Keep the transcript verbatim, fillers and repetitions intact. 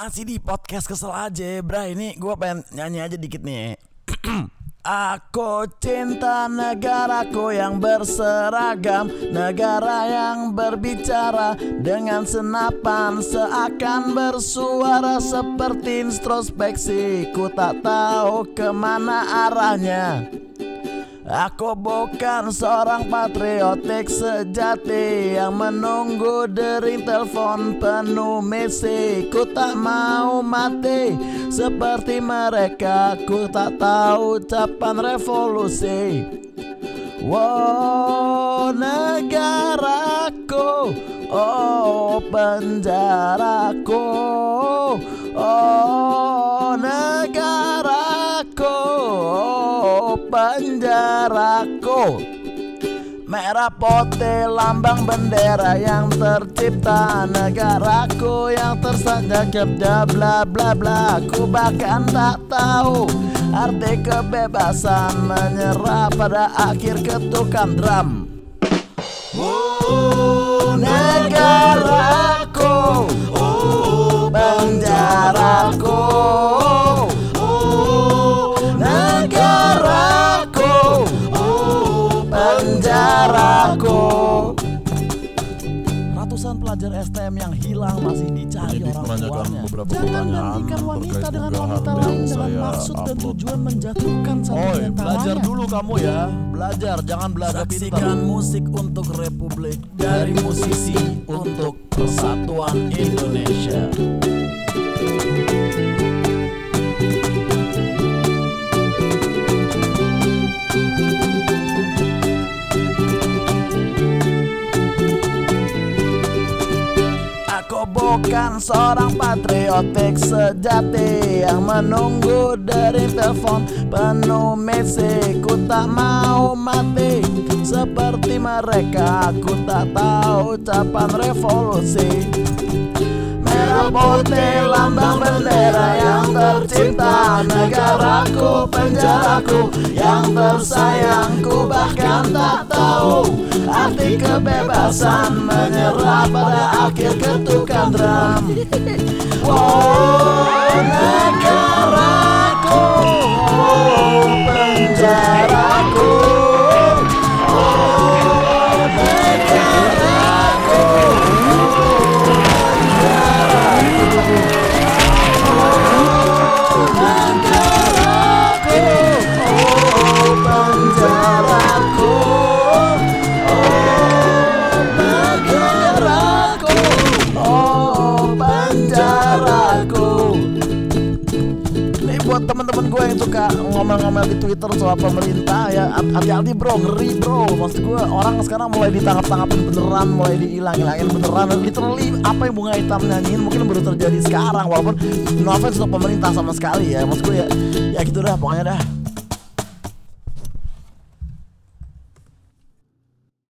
masih di podcast Kesel Aja, bra. Ini gue pengen nyanyi aja dikit nih. Aku cinta negaraku yang berseragam, negara yang berbicara dengan senapan, seakan bersuara seperti introspeksi. Ku tak tahu kemana arahnya. Aku bukan seorang patriotik sejati yang menunggu dering telepon penuh misi. Ku tak mau mati seperti mereka, ku tak tahu ucapan revolusi. Wow, negaraku, oh penjaraku, oh negaraku, oh penjaraku. Merah putih lambang bendera yang tercipta, negaraku yang tersanjak jebda bla bla bla. Ku bahkan tak tahu arti kebebasan, menyerah pada akhir ketukan drum. Oh negaraku, oh penjaraku, oh negaraku, oh penjaraku. Ratusan pelajar S T M yang hilang masih dicari orang tuanya. Jangan gantikan wanita dengan wanita lain dengan maksud dan tujuan menjatuhkan satu dengan tangannya. Belajar dulu kamu ya, belajar, jangan belajar pintar. Saksikan musik untuk Republik dari musisi untuk persatuan Indonesia. Bukan seorang patriotik sejati yang menunggu dari telepon penuh misi. Ku tak mau mati seperti mereka, ku tak tahu ucapan revolusi. Merah putih lambang bendera yang tercinta, negaraku penjaraku yang tersayang. Ku bahkan tak tahu arti kebebasan, menyerah pada akhir ketukan drum. Oh negaraku, oh penjaraku, oh negaraku, oh penjaraku, oh negaraku, oh penjaraku. Buat teman-teman gue yang suka ngomel-ngomel di Twitter soal pemerintah, ya hati-hati bro, ngeri bro. Maksud gue orang sekarang mulai ditangkap-tangkapin beneran, mulai dihilang-hilangin beneran. Literally apa yang Bunga Hitam nyanyiin mungkin baru terjadi sekarang, walaupun no offense untuk pemerintah sama sekali ya. Maksud gue ya, ya gitu dah pokoknya dah.